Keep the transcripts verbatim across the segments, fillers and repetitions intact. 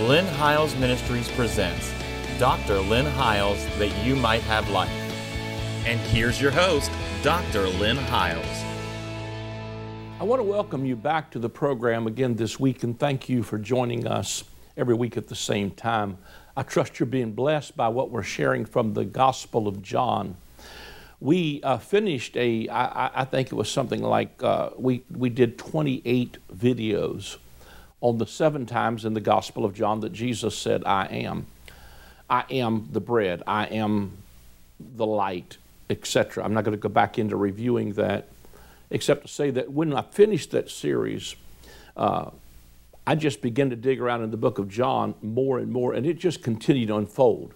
Lynn Hiles Ministries presents Doctor Lynn Hiles, That You Might Have Life. And here's your host, Doctor Lynn Hiles. I want to welcome you back to the program again this week, and thank you for joining us every week at the same time. I trust you're being blessed by what we're sharing from the Gospel of John. We uh, finished a, I, I think it was something like, uh, we, we did twenty-eight videos on the seven times in the Gospel of John that Jesus said, I am. I am the bread. I am the light, et cetera. I'm not going to go back into reviewing that, except to say that when I finished that series, uh, I just began to dig around in the book of John more and more, and it just continued to unfold.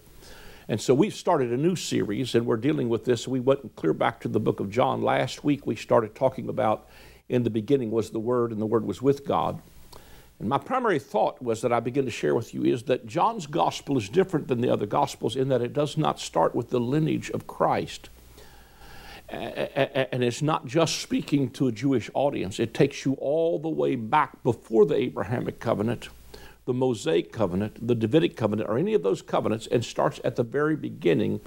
And so we've started a new series, and we're dealing with this. We went clear back to the book of John. Last week we started talking about, in the beginning was the Word, and the Word was with God. And my primary thought was that I begin to share with you is that John's gospel is different than the other gospels in that it does not start with the lineage of Christ. And it's not just speaking to a Jewish audience. It takes you all the way back before the Abrahamic covenant, the Mosaic covenant, the Davidic covenant, or any of those covenants, and starts at the very beginning.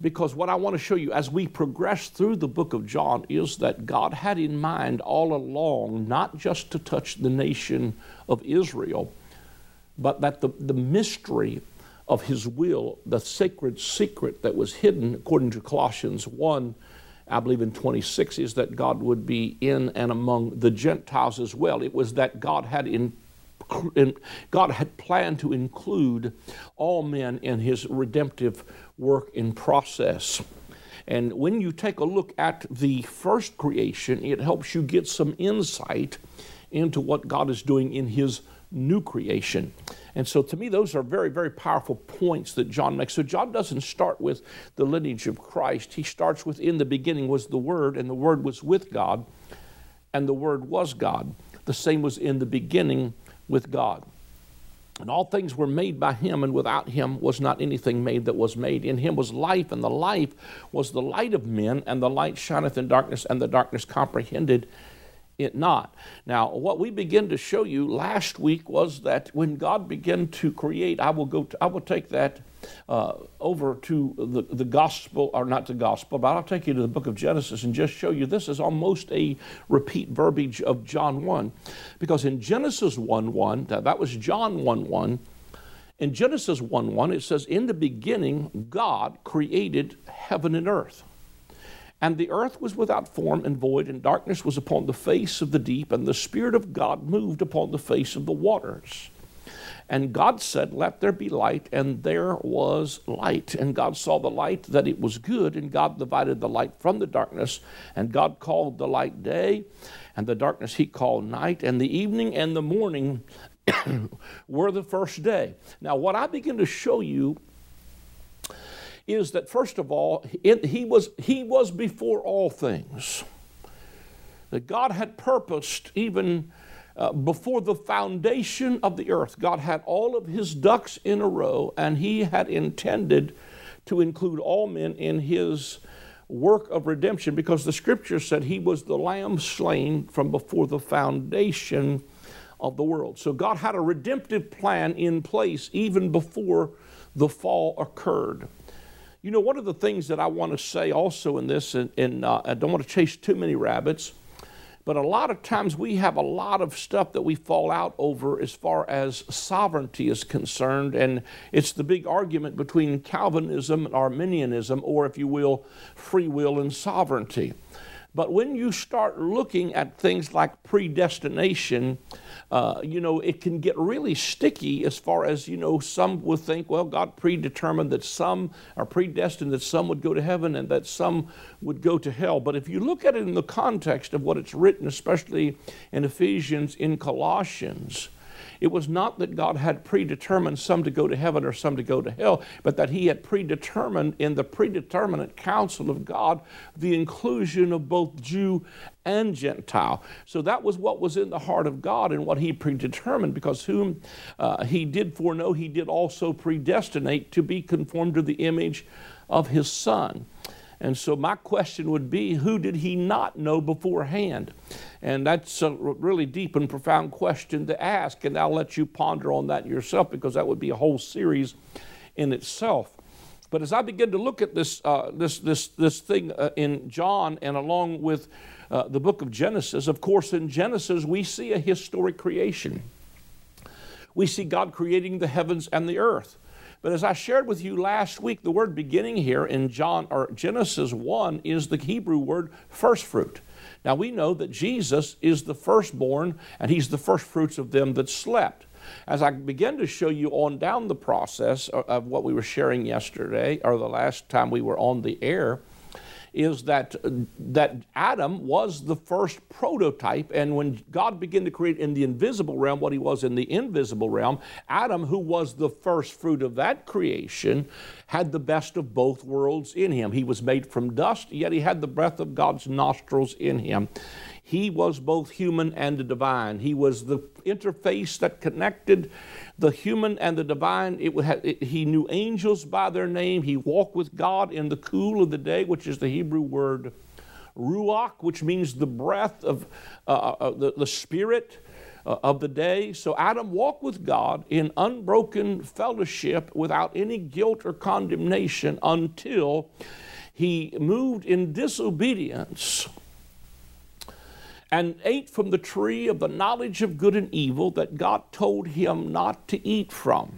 Because what I want to show you as we progress through the book of John is that God had in mind all along not just to touch the nation of Israel, but that the, the mystery of His will, the sacred secret that was hidden, according to Colossians one, I believe in twenty-six, is that God would be in and among the Gentiles as well. It was that God had in, in God had planned to include all men in His redemptive work in process. And when you take a look at the first creation, it helps you get some insight into what God is doing in His new creation. And so to me, those are very, very powerful points that John makes. So John doesn't start with the lineage of Christ. He starts with, in the beginning was the Word, and the Word was with God, and the Word was God. The same was in the beginning with God. And all things were made by Him, and without Him was not anything made that was made. In Him was life, and the life was the light of men, and the light shineth in darkness, and the darkness comprehended it not. Now, what we began to show you last week was that when God began to create, I will go. To, I will take that uh, over to the, the gospel, or not the gospel, but I'll take you to the book of Genesis and just show you this is almost a repeat verbiage of John one, because in Genesis one one, that was John one one. In Genesis one one, it says, "In the beginning, God created heaven and earth. And the earth was without form and void, and darkness was upon the face of the deep, and the Spirit of God moved upon the face of the waters. And God said, Let there be light, and there was light. And God saw the light, that it was good, and God divided the light from the darkness. And God called the light day, and the darkness He called night, and the evening and the morning were the first day." Now, what I begin to show you is that, first of all, it, he, was, he was before all things. That God had purposed even uh, before the foundation of the earth. God had all of His ducks in a row, and He had intended to include all men in His work of redemption, because the Scripture said He was the Lamb slain from before the foundation of the world. So God had a redemptive plan in place even before the fall occurred. You know, one of the things that I want to say also in this, and, and uh, I don't want to chase too many rabbits, but a lot of times we have a lot of stuff that we fall out over as far as sovereignty is concerned, and it's the big argument between Calvinism and Arminianism, or if you will, free will and sovereignty. But when you start looking at things like predestination, uh, you know, it can get really sticky as far as, you know, some will think, well, God predetermined that some are predestined, that some would go to heaven and that some would go to hell. But if you look at it in the context of what it's written, especially in Ephesians, in Colossians, it was not that God had predetermined some to go to heaven or some to go to hell, but that He had predetermined in the predeterminate counsel of God the inclusion of both Jew and Gentile. So that was what was in the heart of God and what He predetermined, because whom uh, He did foreknow, He did also predestinate to be conformed to the image of His Son. And so my question would be, who did He not know beforehand? And that's a really deep and profound question to ask, and I'll let you ponder on that yourself, because that would be a whole series in itself. But as I begin to look at this, uh, this, this, this thing uh, in John, and along with uh, the book of Genesis, of course, in Genesis we see a historic creation. We see God creating the heavens and the earth. But as I shared with you last week, the word beginning here in John or Genesis one is the Hebrew word firstfruit. Now we know that Jesus is the firstborn, and he's the firstfruits of them that slept. As I begin to show you on down the process of what we were sharing yesterday, or the last time we were on the air, is that, that Adam was the first prototype, and when God began to create in the invisible realm what he was in the invisible realm, Adam, who was the first fruit of that creation, had the best of both worlds in him. He was made from dust, yet he had the breath of God's nostrils in him. He was both human and divine. He was the interface that connected the human and the divine. It had, it, he knew angels by their name. He walked with God in the cool of the day, which is the Hebrew word ruach, which means the breath of uh, uh, the, the spirit uh, of the day. So Adam walked with God in unbroken fellowship without any guilt or condemnation until he moved in disobedience and ate from the tree of the knowledge of good and evil that God told him not to eat from.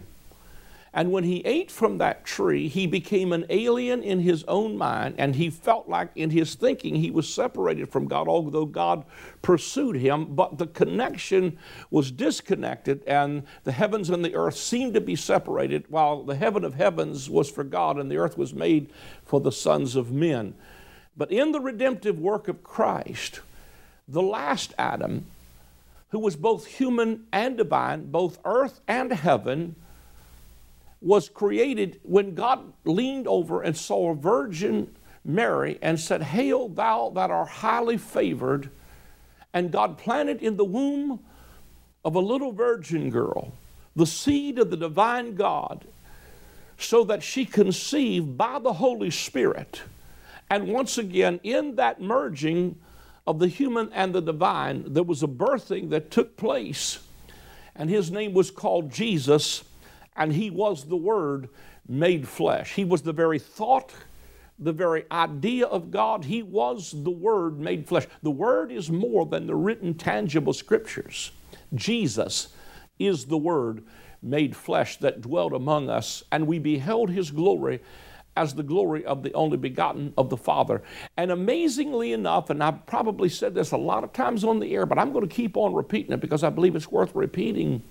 And when he ate from that tree, he became an alien in his own mind, and he felt like in his thinking he was separated from God, although God pursued him, but the connection was disconnected, and the heavens and the earth seemed to be separated, while the heaven of heavens was for God, and the earth was made for the sons of men. But in the redemptive work of Christ, the last Adam, who was both human and divine, both earth and heaven, was created when God leaned over and saw a virgin Mary and said, "Hail thou that art highly favored." And God planted in the womb of a little virgin girl the seed of the divine God, so that she conceived by the Holy Spirit. And once again, in that merging of the human and the divine, there was a birthing that took place, and his name was called Jesus, and he was the Word made flesh. He was the very thought, the very idea of God. He was the Word made flesh. The Word is more than the written, tangible scriptures. Jesus is the Word made flesh that dwelt among us, and we beheld his glory as the glory of the only begotten of the Father. And amazingly enough, and I've probably said this a lot of times on the air, but I'm going to keep on repeating it because I believe it's worth repeating,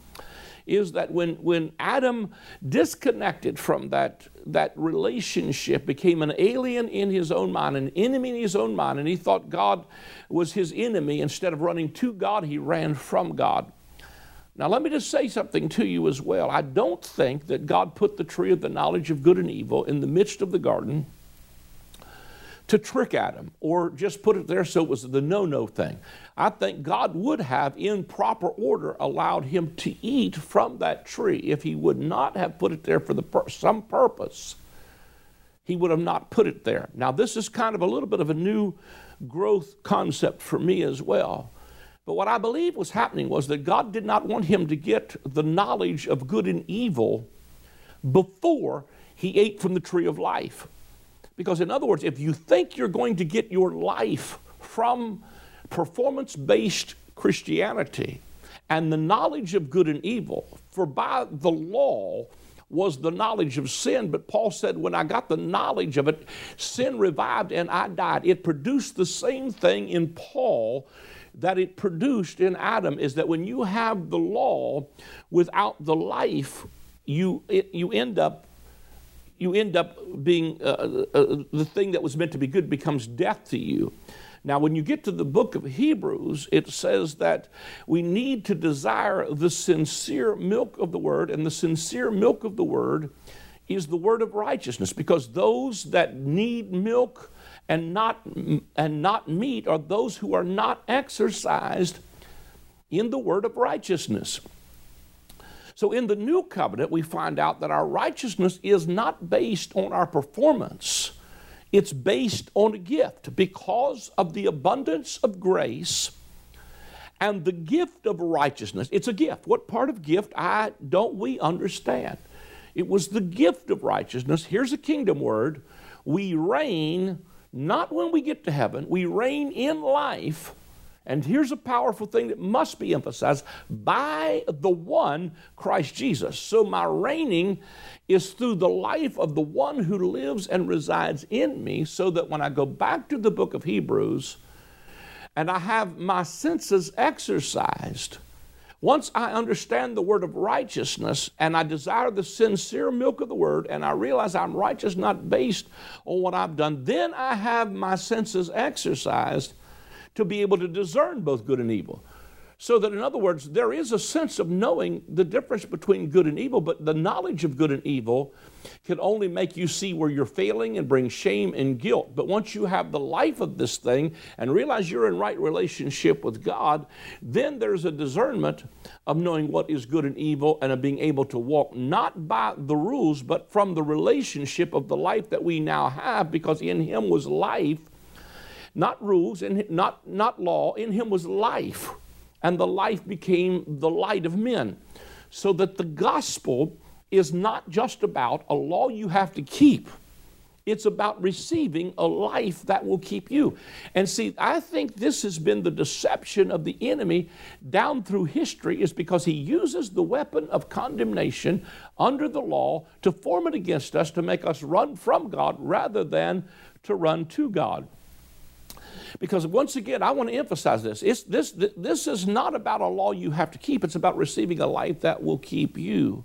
is that when, when Adam disconnected from that, that relationship, became an alien in his own mind, an enemy in his own mind, and he thought God was his enemy, instead of running to God, he ran from God. Now, let me just say something to you as well. I don't think that God put the tree of the knowledge of good and evil in the midst of the garden to trick Adam, or just put it there so it was the no-no thing. I think God would have, in proper order, allowed him to eat from that tree. If he would not have put it there for the pur- some purpose, he would have not put it there. Now, this is kind of a little bit of a new growth concept for me as well. But what I believe was happening was that God did not want him to get the knowledge of good and evil before he ate from the tree of life. Because in other words, if you think you're going to get your life from performance-based Christianity and the knowledge of good and evil, for by the law was the knowledge of sin, but Paul said, when I got the knowledge of it, sin revived and I died. It produced the same thing in Paul that it produced in Adam, is that when you have the law without the life, you it, you end up you end up being uh, uh, the thing that was meant to be good becomes death to you. Now, when you get to the book of Hebrews, it says that we need to desire the sincere milk of the word, and the sincere milk of the word is the word of righteousness, because those that need milk and not and not meat are those who are not exercised in the word of righteousness. So in the new covenant, we find out that our righteousness is not based on our performance. It's based on a gift. Because of the abundance of grace, and the gift of righteousness. It's a gift. What part of gift I don't we understand? It was the gift of righteousness. Here's a kingdom word. We reign not when we get to heaven. We reign in life. And here's a powerful thing that must be emphasized, by the one, Christ Jesus. So my reigning is through the life of the one who lives and resides in me, so that when I go back to the book of Hebrews and I have my senses exercised, once I understand the word of righteousness and I desire the sincere milk of the word and I realize I'm righteous not based on what I've done, then I have my senses exercised to be able to discern both good and evil. So that, in other words, there is a sense of knowing the difference between good and evil, but the knowledge of good and evil can only make you see where you're failing and bring shame and guilt. But once you have the life of this thing and realize you're in right relationship with God, then there's a discernment of knowing what is good and evil and of being able to walk not by the rules, but from the relationship of the life that we now have, because in Him was life, not rules, and not, not law. In Him was life, and the life became the light of men. So that the gospel is not just about a law you have to keep. It's about receiving a life that will keep you. And see, I think this has been the deception of the enemy down through history, is because he uses the weapon of condemnation under the law to form it against us, to make us run from God rather than to run to God. Because once again, I want to emphasize this. It's, this, this is not about a law you have to keep. It's about receiving a life that will keep you.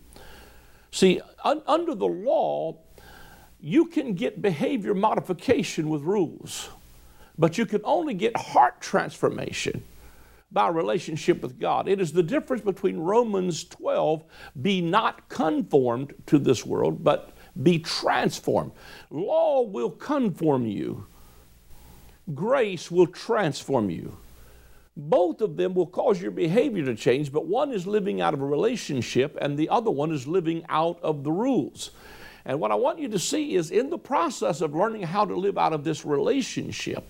See, un, under the law, you can get behavior modification with rules, but you can only get heart transformation by relationship with God. It is the difference between Romans twelve, be not conformed to this world, but be transformed. Law will conform you. Grace will transform you. Both of them will cause your behavior to change, but one is living out of a relationship and the other one is living out of the rules. And what I want you to see is, in the process of learning how to live out of this relationship,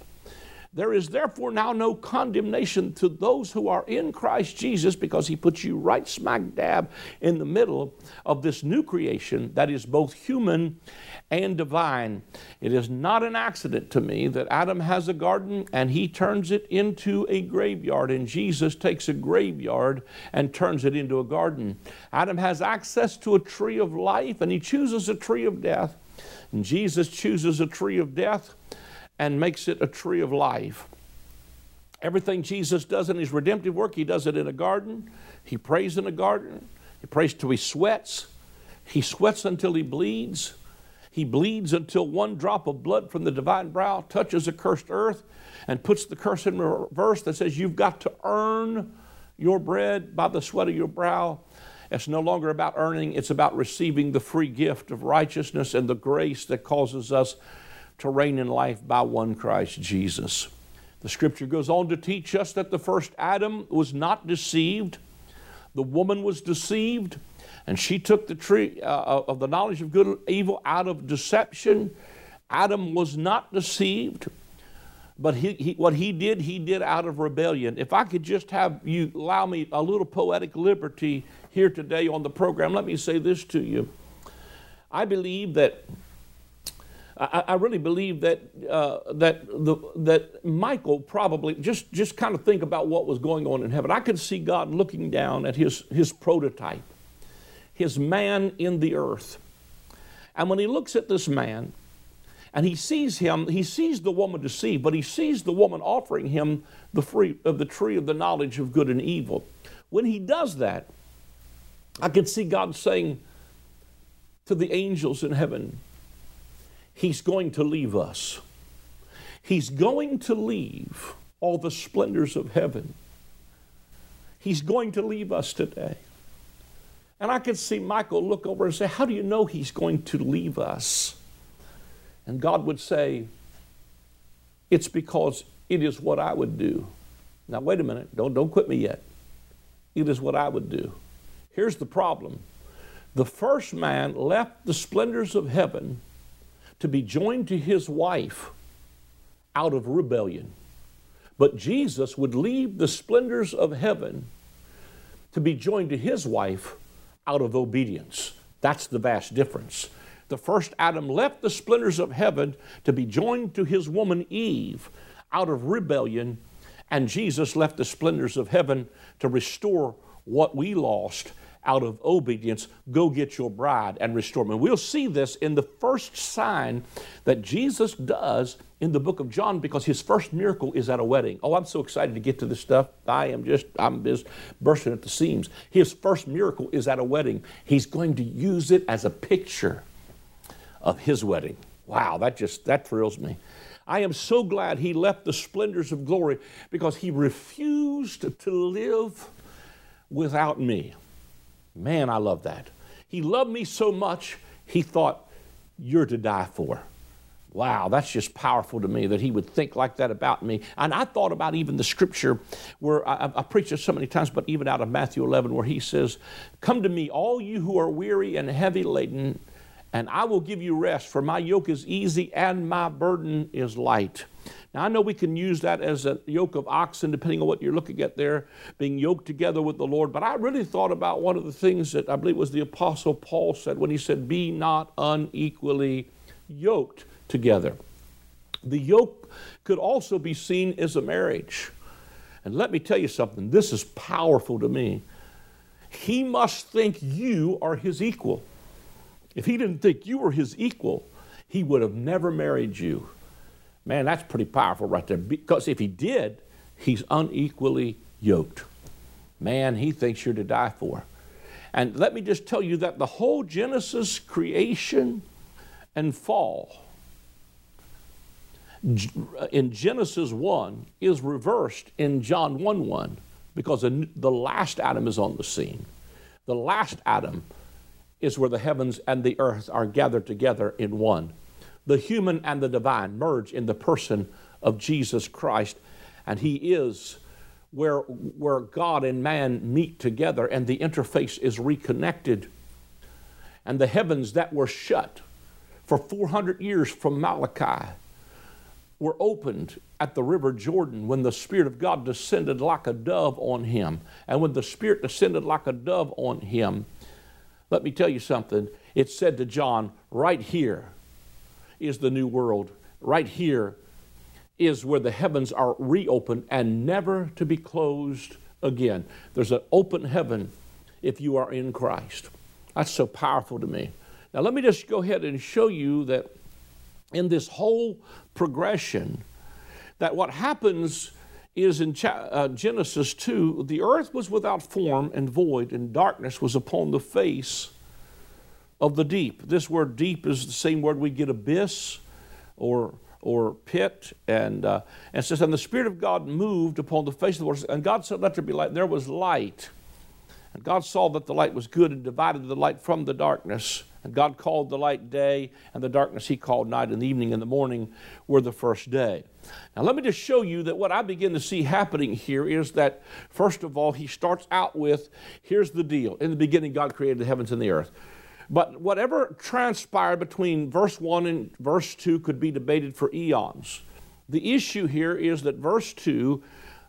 there is therefore now no condemnation to those who are in Christ Jesus, because He puts you right smack dab in the middle of this new creation that is both human and divine. It is not an accident to me that Adam has a garden and he turns it into a graveyard, and Jesus takes a graveyard and turns it into a garden. Adam has access to a tree of life and he chooses a tree of death, and Jesus chooses a tree of death and makes it a tree of life. Everything Jesus does in His redemptive work, He does it in a garden. He prays in a garden. He prays till He sweats. He sweats until He bleeds. He bleeds until one drop of blood from the divine brow touches the cursed earth and puts the curse in reverse that says you've got to earn your bread by the sweat of your brow. It's no longer about earning. It's about receiving the free gift of righteousness and the grace that causes us to reign in life by one Christ Jesus. The scripture goes on to teach us that the first Adam was not deceived. The woman was deceived, and she took the tree uh, of the knowledge of good and evil out of deception. Adam was not deceived, but he, he, what he did, he did out of rebellion. If I could just have you allow me a little poetic liberty here today on the program, let me say this to you. I believe that I really believe that, uh, that, the, that Michael probably, just, just kind of think about what was going on in heaven. I could see God looking down at his, his prototype, his man in the earth. And when He looks at this man and He sees him, He sees the woman deceived, but He sees the woman offering him the fruit of the tree of the knowledge of good and evil. When He does that, I could see God saying to the angels in heaven, He's going to leave us. He's going to leave all the splendors of heaven. He's going to leave us today. And I could see Michael look over and say, how do you know He's going to leave us? And God would say, it's because it is what I would do. Now, wait a minute. Don't, don't quit me yet. It is what I would do. Here's the problem. The first man left the splendors of heaven to be joined to his wife out of rebellion. But Jesus would leave the splendors of heaven to be joined to his wife out of obedience. That's the vast difference. The first Adam left the splendors of heaven to be joined to his woman Eve out of rebellion, and Jesus left the splendors of heaven to restore what we lost out of obedience. Go get your bride and restore me. And we'll see this in the first sign that Jesus does in the book of John, because his first miracle is at a wedding. Oh, I'm so excited to get to this stuff. I am just, I'm just bursting at the seams. His first miracle is at a wedding. He's going to use it as a picture of his wedding. Wow, that just, that thrills me. I am so glad he left the splendors of glory, because he refused to live without me. Man, I love that. He loved me so much, he thought, you're to die for. Wow, that's just powerful to me that he would think like that about me. And I thought about even the scripture where I, I preached this so many times, but even out of Matthew eleven, where he says, come to me, all you who are weary and heavy laden, and I will give you rest, for my yoke is easy and my burden is light. Now, I know we can use that as a yoke of oxen, depending on what you're looking at there, being yoked together with the Lord. But I really thought about one of the things that I believe was the Apostle Paul said when he said, be not unequally yoked together. The yoke could also be seen as a marriage. And let me tell you something, this is powerful to me. He must think you are his equal. If he didn't think you were his equal, he would have never married you. Man, that's pretty powerful right there, because if he did, he's unequally yoked. Man, he thinks you're to die for. And let me just tell you that the whole Genesis creation and fall in Genesis one is reversed in John one one, because the last Adam is on the scene. The last Adam is where the heavens and the earth are gathered together in one. The human and the divine merge in the person of Jesus Christ, and he is where, where God and man meet together, and the interface is reconnected. And the heavens that were shut for four hundred years from Malachi were opened at the river Jordan when the Spirit of God descended like a dove on him. And when the Spirit descended like a dove on him, let me tell you something, it said to John, right here is the new world. Right here is where the heavens are reopened and never to be closed again. There's an open heaven if you are in Christ. That's so powerful to me. Now let me just go ahead and show you that in this whole progression, that what happens is in Genesis two, the earth was without form and void, and darkness was upon the face of the deep. This word deep is the same word we get abyss or, or pit. And, uh, and it says, and the Spirit of God moved upon the face of the waters, and God said, let there be light. And there was light. And God saw that the light was good, and divided the light from the darkness. And God called the light day, and the darkness he called night, and the evening and the morning were the first day. Now let me just show you that what I begin to see happening here is that, first of all, he starts out with, here's the deal. In the beginning, God created the heavens and the earth. But whatever transpired between verse one and verse two could be debated for eons. The issue here is that verse two,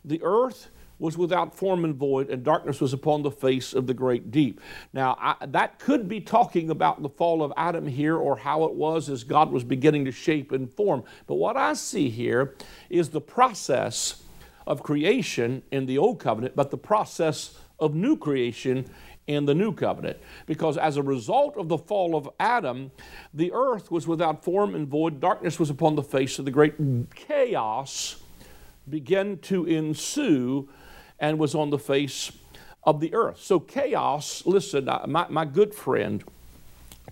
the earth was without form and void, and darkness was upon the face of the great deep. Now, I, that could be talking about the fall of Adam here, or how it was as God was beginning to shape and form. But what I see here is the process of creation in the Old Covenant, but the process of new creation in the new covenant, because as a result of the fall of Adam, the earth was without form and void, darkness was upon the face of the great, chaos began to ensue and was on the face of the earth. So chaos, listen, my, my good friend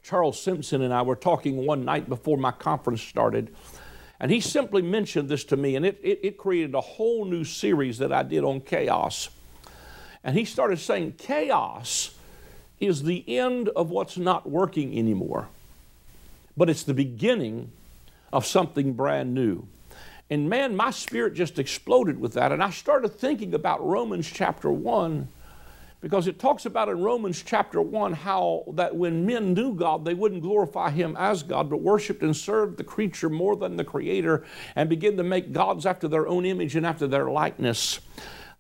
Charles Simpson and I were talking one night before my conference started, and he simply mentioned this to me, and it, it, it created a whole new series that I did on chaos. And he started saying, chaos is the end of what's not working anymore, but it's the beginning of something brand new. And man, my spirit just exploded with that. And I started thinking about Romans chapter one because it talks about in Romans chapter one how that when men knew God, they wouldn't glorify Him as God, but worshiped and served the creature more than the Creator and began to make gods after their own image and after their likeness.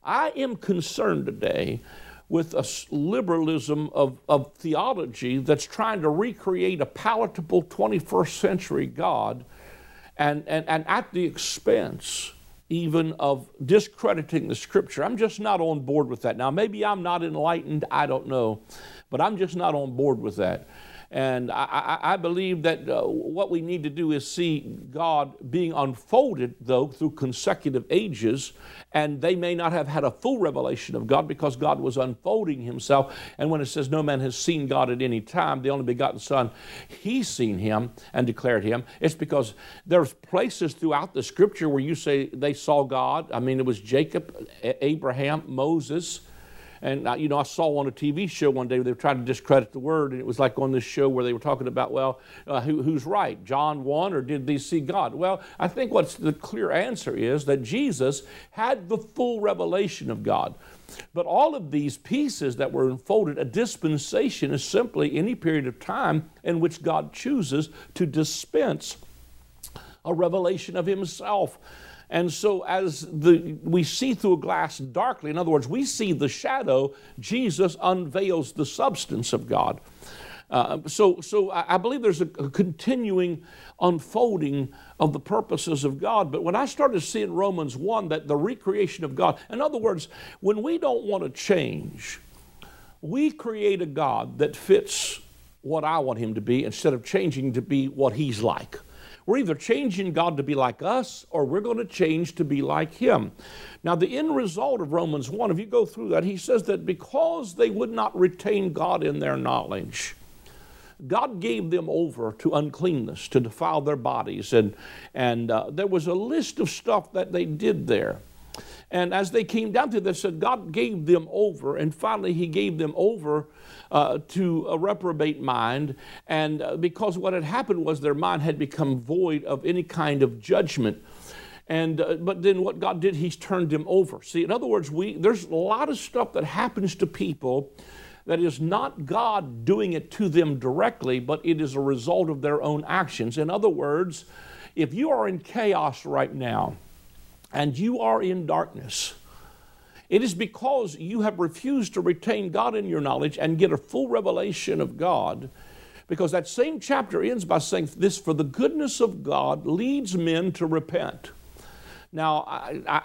I am concerned today with a liberalism of, of theology that's trying to recreate a palatable twenty-first century God and, and, and at the expense even of discrediting the Scripture. I'm just not on board with that. Now, maybe I'm not enlightened, I don't know, but I'm just not on board with that. And I, I, I believe that uh, what we need to do is see God being unfolded, though, through consecutive ages, and they may not have had a full revelation of God because God was unfolding Himself. And when it says no man has seen God at any time, the only begotten Son, He's seen Him and declared Him. It's because there's places throughout the Scripture where you say they saw God. I mean, it was Jacob, Abraham, Moses. And, you know, I saw on a T V show one day where they were trying to discredit the Word, and it was like on this show where they were talking about, well, uh, who, who's right, John one, or did they see God? Well, I think what's the clear answer is that Jesus had the full revelation of God. But all of these pieces that were unfolded, a dispensation is simply any period of time in which God chooses to dispense a revelation of Himself. And so as the, we see through a glass darkly, in other words, we see the shadow, Jesus unveils the substance of God. Uh, so so I, I believe there's a, a continuing unfolding of the purposes of God. But when I started seeing Romans one, that the recreation of God, in other words, when we don't want to change, we create a God that fits what I want Him to be instead of changing to be what He's like. We're either changing God to be like us, or we're going to change to be like Him. Now, the end result of Romans one, if you go through that, he says that because they would not retain God in their knowledge, God gave them over to uncleanness, to defile their bodies. And, and uh, there was a list of stuff that they did there. And as they came down to it, they said God gave them over, and finally He gave them over uh, to a reprobate mind, and uh, because what had happened was their mind had become void of any kind of judgment. And uh, but then what God did, He turned them over. See, in other words, we there's a lot of stuff that happens to people that is not God doing it to them directly, but it is a result of their own actions. In other words, if you are in chaos right now, and you are in darkness, it is because you have refused to retain God in your knowledge and get a full revelation of God, because that same chapter ends by saying this, for the goodness of God leads men to repent. Now, I, I,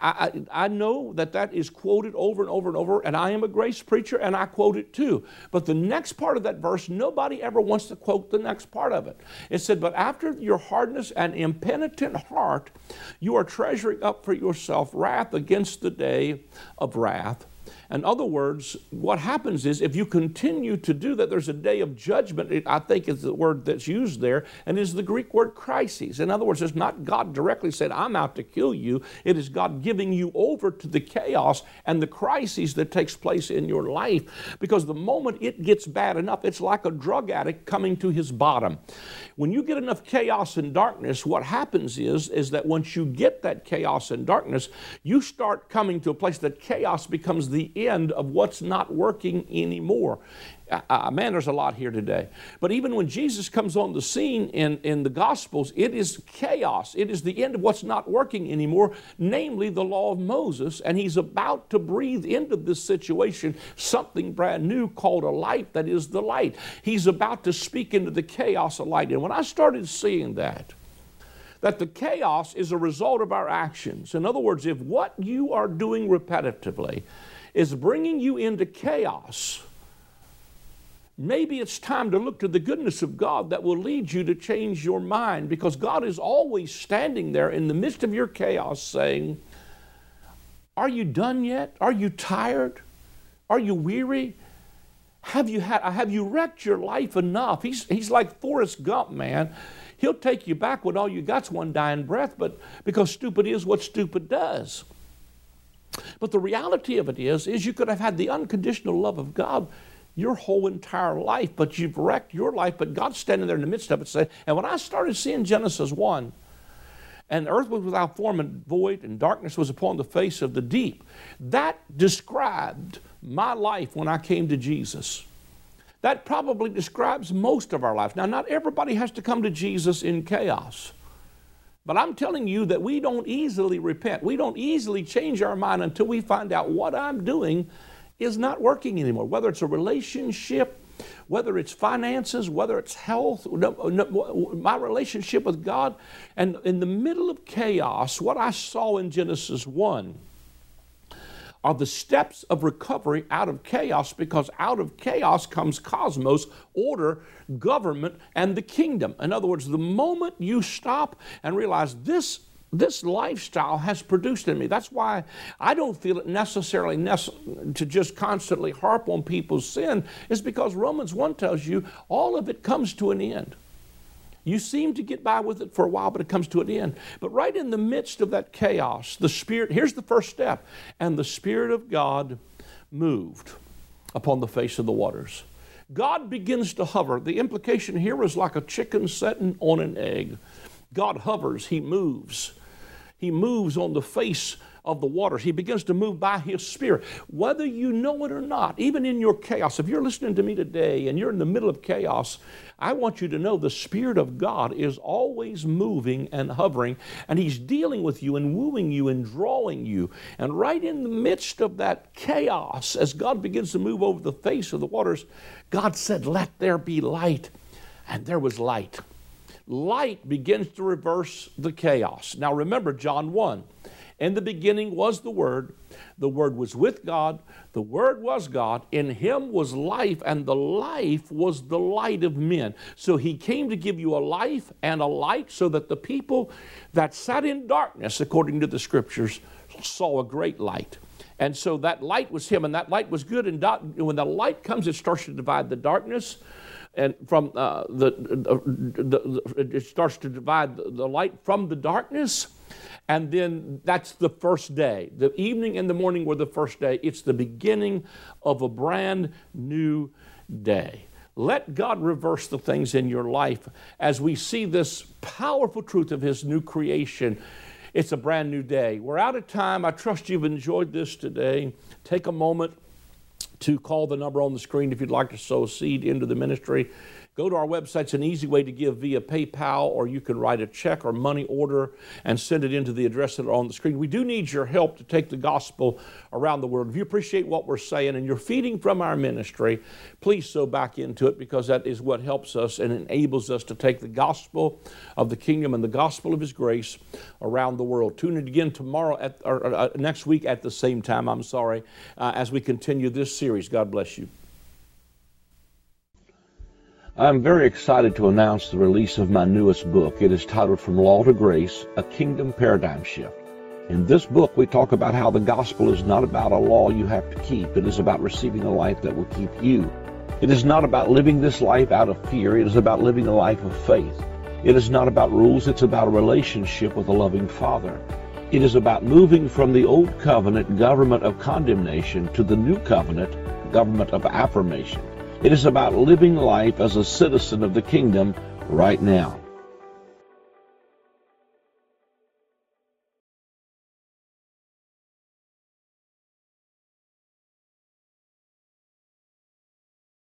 I, I know that that is quoted over and over and over, and I am a grace preacher, and I quote it too. But the next part of that verse, nobody ever wants to quote the next part of it. It said, but after your hardness and impenitent heart, you are treasuring up for yourself wrath against the day of wrath. In other words, what happens is if you continue to do that, there's a day of judgment, it, I think is the word that's used there, and is the Greek word crisis. In other words, it's not God directly said, I'm out to kill you. It is God giving you over to the chaos and the crises that takes place in your life. Because the moment it gets bad enough, it's like a drug addict coming to his bottom. When you get enough chaos and darkness, what happens is, is that once you get that chaos and darkness, you start coming to a place that chaos becomes the end of what's not working anymore. Uh, man, there's a lot here today. But even when Jesus comes on the scene in, in the Gospels, it is chaos. It is the end of what's not working anymore, namely the law of Moses. And He's about to breathe into this situation something brand new called a light, that is the light. He's about to speak into the chaos of light. And when I started seeing that, that the chaos is a result of our actions. In other words, if what you are doing repetitively is bringing you into chaos, maybe it's time to look to the goodness of God that will lead you to change your mind, because God is always standing there in the midst of your chaos saying, are you done yet? Are you tired? Are you weary? Have you had, have you wrecked your life enough? He's, he's like Forrest Gump, man. He'll take you back when all you got's one dying breath, but because stupid is what stupid does. But the reality of it is, is you could have had the unconditional love of God your whole entire life, but you've wrecked your life, but God's standing there in the midst of it. And when I started seeing Genesis one, and the earth was without form and void, and darkness was upon the face of the deep. That described my life when I came to Jesus. That probably describes most of our lives. Now, not everybody has to come to Jesus in chaos. But I'm telling you that we don't easily repent. We don't easily change our mind until we find out what I'm doing is not working anymore, whether it's a relationship, whether it's finances, whether it's health, my relationship with God. And in the middle of chaos, what I saw in Genesis one are the steps of recovery out of chaos, because out of chaos comes cosmos, order, government, and the kingdom. In other words, the moment you stop and realize this, this lifestyle has produced in me. That's why I don't feel it necessarily nece- to just constantly harp on people's sin. It's because Romans one tells you all of it comes to an end. You seem to get by with it for a while, but it comes to an end. But right in the midst of that chaos, the Spirit, here's the first step, and the Spirit of God moved upon the face of the waters. God begins to hover. The implication here is like a chicken sitting on an egg. God hovers, He moves. He moves on the face of the waters. He begins to move by His Spirit. Whether you know it or not, even in your chaos, if you're listening to me today and you're in the middle of chaos, I want you to know the Spirit of God is always moving and hovering, and He's dealing with you and wooing you and drawing you. And right in the midst of that chaos, as God begins to move over the face of the waters, God said, "Let there be light," and there was light. Light begins to reverse the chaos. Now remember John one. In the beginning was the Word. The Word was with God. The Word was God. In Him was life, and the life was the light of men. So He came to give you a life and a light, so that the people that sat in darkness, according to the Scriptures, saw a great light. And so that light was Him, and that light was good. And when the light comes, it starts to divide the darkness. And from uh, the, uh, the, the, it starts to divide the, the light from the darkness. And then that's the first day. The evening and the morning were the first day. It's the beginning of a brand new day. Let God reverse the things in your life as we see this powerful truth of His new creation. It's a brand new day. We're out of time. I trust you've enjoyed this today. Take a moment to call the number on the screen if you'd like to sow a seed into the ministry. Go to our website. It's an easy way to give via PayPal, or you can write a check or money order and send it into the address that are on the screen. We do need your help to take the gospel around the world. If you appreciate what we're saying and you're feeding from our ministry, please sow back into it, because that is what helps us and enables us to take the gospel of the kingdom and the gospel of His grace around the world. Tune in again tomorrow at, or uh, next week at the same time, I'm sorry, uh, as we continue this series. God bless you. I'm very excited to announce the release of my newest book. It is titled From Law to Grace, A Kingdom Paradigm Shift. In this book, we talk about how the gospel is not about a law you have to keep. It is about receiving a life that will keep you. It is not about living this life out of fear. It is about living a life of faith. It is not about rules. It's about a relationship with a loving Father. It is about moving from the old covenant government of condemnation to the new covenant government of affirmation. It is about living life as a citizen of the kingdom right now.